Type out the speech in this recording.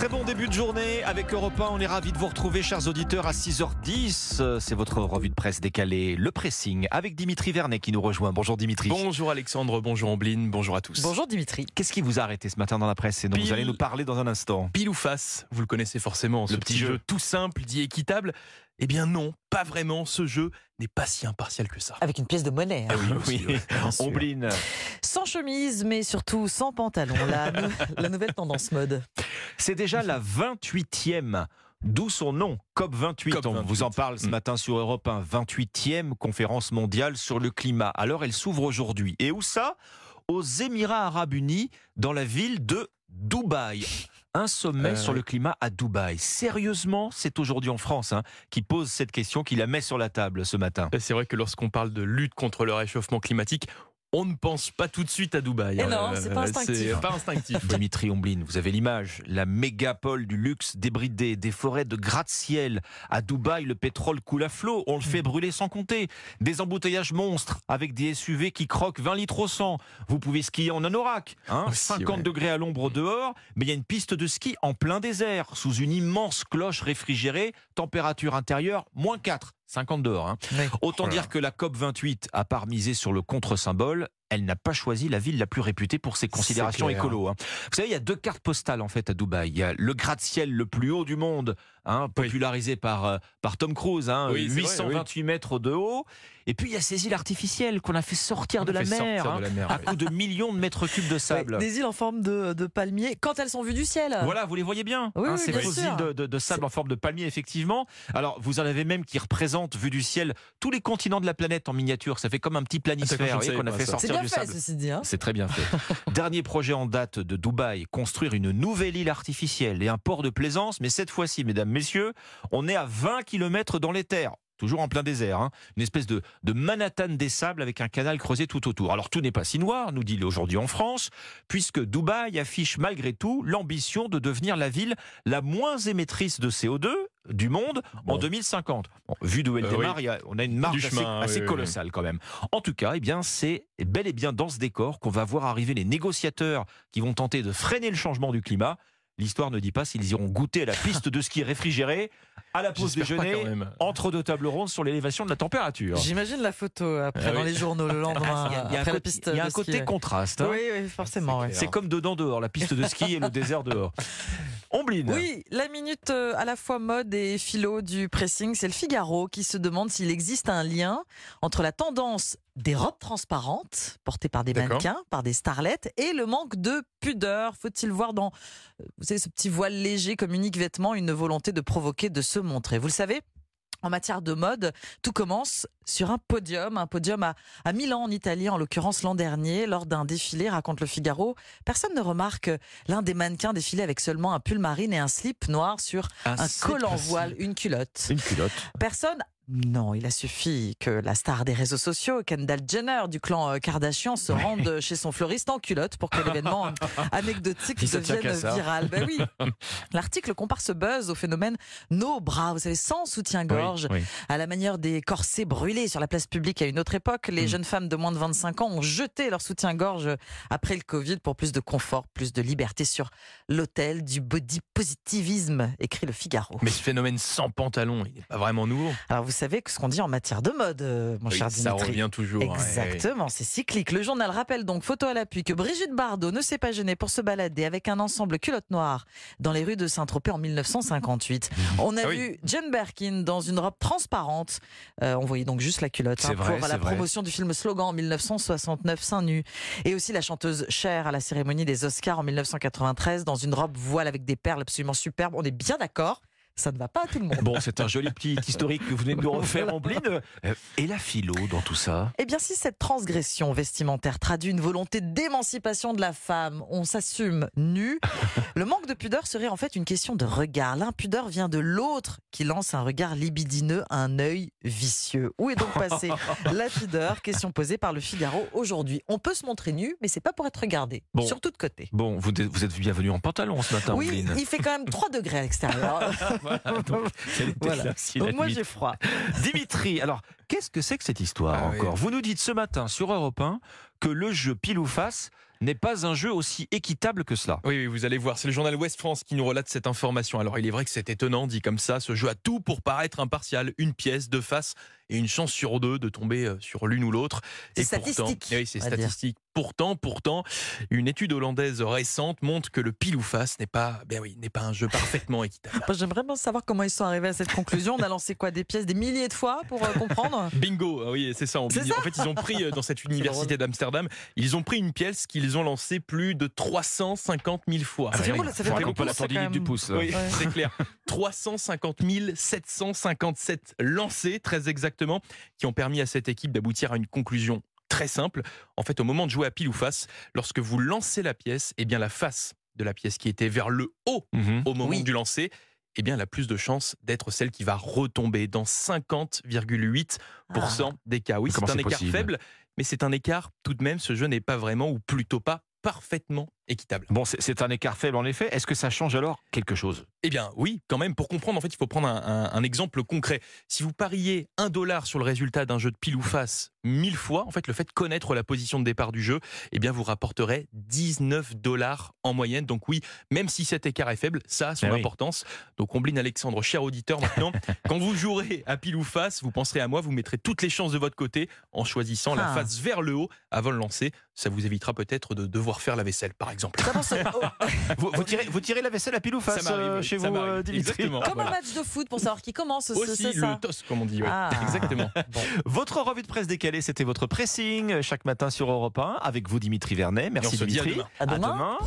Très bon début de journée avec Europe 1. On est ravis de vous retrouver, chers auditeurs, à 6h10. C'est votre revue de presse décalée, le pressing, avec Dimitri Vernet qui nous rejoint. Bonjour Dimitri. Bonjour Alexandre, bonjour Ambline, bonjour à tous. Bonjour Dimitri. Qu'est-ce qui vous a arrêté ce matin dans la presse et dont vous allez nous parler dans un instant? Pile ou face, vous le connaissez forcément, ce petit jeu tout simple, dit équitable. Eh bien non, pas vraiment, ce jeu n'est pas si impartial que ça. Avec une pièce de monnaie. Hein. Ah oui, oui. Ombline. Sans chemise, mais surtout sans pantalon, la nouvelle tendance mode. C'est déjà la 28e, d'où son nom, COP28. On vous en parle ce matin sur Europe 1, 28e conférence mondiale sur le climat. Alors elle s'ouvre aujourd'hui. Et où ça? Aux Émirats Arabes Unis, dans la ville de Dubaï. Un sommet sur le climat à Dubaï. Sérieusement, c'est aujourd'hui en France qui pose cette question, qui la met sur la table ce matin. C'est vrai que lorsqu'on parle de lutte contre le réchauffement climatique, on ne pense pas tout de suite à Dubaï. Non, c'est pas instinctif. Dimitri Omblin, vous avez l'image. La mégapole du luxe débridée, des forêts de gratte-ciel. À Dubaï, le pétrole coule à flot. On le fait brûler sans compter. Des embouteillages monstres avec des SUV qui croquent 20 litres au 100. Vous pouvez skier en anorak. 50 degrés à l'ombre dehors. Mais il y a une piste de ski en plein désert, sous une immense cloche réfrigérée. Température intérieure, -4. 50 dehors. Oui. Autant dire que la COP28 a pas misé sur le contre-symbole. Elle n'a pas choisi la ville la plus réputée pour ses considérations écolo. Vous savez, il y a deux cartes postales en fait à Dubaï. Il y a le gratte-ciel le plus haut du monde, popularisé par Tom Cruise, 828 mètres de haut. Et puis il y a ces îles artificielles qu'on a fait sortir, de la mer à coup de millions de mètres cubes de sable. Des îles en forme de palmier, quand elles sont vues du ciel. Voilà, vous les voyez bien. Ces fausses îles de sable en forme de palmier, effectivement. Alors vous en avez même qui représentent, vues du ciel, tous les continents de la planète en miniature. Ça fait comme un petit planisphère qu'on a fait sortir. C'est très bien fait. Dernier projet en date de Dubaï, construire une nouvelle île artificielle et un port de plaisance. Mais cette fois-ci, mesdames, messieurs, on est à 20 km dans les terres. Toujours en plein désert. Une espèce de Manhattan des sables avec un canal creusé tout autour. Alors tout n'est pas si noir, nous dit-il aujourd'hui en France, puisque Dubaï affiche malgré tout l'ambition de devenir la ville la moins émettrice de CO2 du monde en 2050. Vu d'où elle démarre, on a une marge assez colossale quand même. En tout cas, c'est bel et bien dans ce décor qu'on va voir arriver les négociateurs qui vont tenter de freiner le changement du climat. L'histoire ne dit pas s'ils iront goûter à la piste de ski réfrigérée, à la pause déjeuner, entre deux tables rondes sur l'élévation de la température. J'imagine la photo après dans les journaux le lendemain. Il y a un côté contraste. Oui, forcément. C'est comme dedans dehors, la piste de ski et le désert dehors. Ombline. Oui, la minute à la fois mode et philo du pressing, c'est le Figaro qui se demande s'il existe un lien entre la tendance des robes transparentes portées par des mannequins, par des starlettes, et le manque de pudeur. Faut-il voir dans, vous savez, ce petit voile léger comme unique vêtement, une volonté de provoquer, de se montrer? Vous le savez, en matière de mode, tout commence sur un podium à Milan en Italie, en l'occurrence l'an dernier, lors d'un défilé, raconte le Figaro. Personne ne remarque l'un des mannequins défiler avec seulement un pull marine et un slip noir sur un col en voile, une culotte. Personne. Non, il a suffi que la star des réseaux sociaux, Kendall Jenner, du clan Kardashian, se rende chez son fleuriste en culotte pour que l'événement anecdotique devienne viral. L'article compare ce buzz au phénomène no bra, vous savez, sans soutien-gorge, à la manière des corsets brûlés sur la place publique à une autre époque. Les jeunes femmes de moins de 25 ans ont jeté leur soutien-gorge après le Covid pour plus de confort, plus de liberté sur l'autel du body positivisme, écrit le Figaro. Mais ce phénomène sans pantalon, il n'est pas vraiment nouveau. Alors, vous savez que ce qu'on dit en matière de mode, mon cher Dimitri. Ça revient toujours. Exactement, c'est cyclique. Le journal rappelle donc, photo à l'appui, que Brigitte Bardot ne s'est pas gênée pour se balader avec un ensemble culotte noire dans les rues de Saint-Tropez en 1958. On a vu Jane Birkin dans une robe transparente. On voyait donc juste la culotte pour la promotion du film Slogan en 1969, seins nus. Et aussi la chanteuse Cher à la cérémonie des Oscars en 1993 dans une robe voile avec des perles absolument superbes. On est bien d'accord. Ça ne va pas à tout le monde. Bon, c'est un joli petit historique que vous venez de nous refaire, Ambline. Et la philo dans tout ça? Eh bien, si cette transgression vestimentaire traduit une volonté d'émancipation de la femme, on s'assume nu, le manque de pudeur serait en fait une question de regard. L'impudeur vient de l'autre qui lance un regard libidineux, un œil vicieux. Où est donc passée la pudeur? Question posée par le Figaro aujourd'hui. On peut se montrer nu, mais c'est pas pour être regardé, surtout de côté. Bon, vous êtes bienvenue en pantalon ce matin, Ambline. Oui, il fait quand même 3 degrés à l'extérieur. Voilà, donc moi j'ai froid. Dimitri, alors Qu'est-ce que c'est que cette histoire encore ? Vous nous dites ce matin sur Europe 1 que le jeu pile ou face n'est pas un jeu aussi équitable que cela. Oui, vous allez voir, c'est le journal Ouest France qui nous relate cette information. Alors il est vrai que c'est étonnant, dit comme ça, ce jeu a tout pour paraître impartial, une pièce, deux faces et une chance sur deux de tomber sur l'une ou l'autre. C'est statistique. Oui, c'est statistique. Pourtant, une étude hollandaise récente montre que le pile ou face n'est pas un jeu parfaitement équitable. J'aimerais vraiment savoir comment ils sont arrivés à cette conclusion. On a lancé quoi, des pièces des milliers de fois pour comprendre ? Bingo, oui, c'est ça. En fait, ils ont pris dans cette université d'Amsterdam, ils ont pris une pièce qu'ils ont lancée plus de 350 000 fois. C'est drôle, ça fait beaucoup, pas la tendinite du pouce. Oui, ouais. C'est clair. 350 757 lancés, très exactement, qui ont permis à cette équipe d'aboutir à une conclusion très simple. En fait, au moment de jouer à pile ou face, lorsque vous lancez la pièce, eh bien la face de la pièce qui était vers le haut au moment du lancer, eh bien elle a plus de chances d'être celle qui va retomber dans 50,8% des cas. Oui, c'est un écart faible, mais c'est un écart tout de même. Ce jeu n'est pas vraiment, ou plutôt pas, parfaitement équitable. Bon, c'est un écart faible en effet. Est-ce que ça change alors quelque chose ? Eh bien oui, quand même. Pour comprendre, en fait, il faut prendre un exemple concret. Si vous pariez $1 sur le résultat d'un jeu de pile ou face 1000 fois, en fait, le fait de connaître la position de départ du jeu, eh bien, vous rapporterez $19 en moyenne. Donc oui, même si cet écart est faible, ça a son importance. Donc Ombline, Alexandre, cher auditeur, maintenant, quand vous jouerez à pile ou face, vous penserez à moi, vous mettrez toutes les chances de votre côté en choisissant la face vers le haut avant le lancer. Ça vous évitera peut-être de devoir faire la vaisselle, par exemple. Vous tirez la vaisselle à pile ou face chez vous, Dimitri. Comme un match de foot pour savoir qui commence. Aussi le toss, comme on dit. Ouais. Ah. Exactement. Bon. Votre revue de presse décalée, c'était votre pressing chaque matin sur Europe 1 avec vous, Dimitri Vernet. Merci Dimitri. À demain.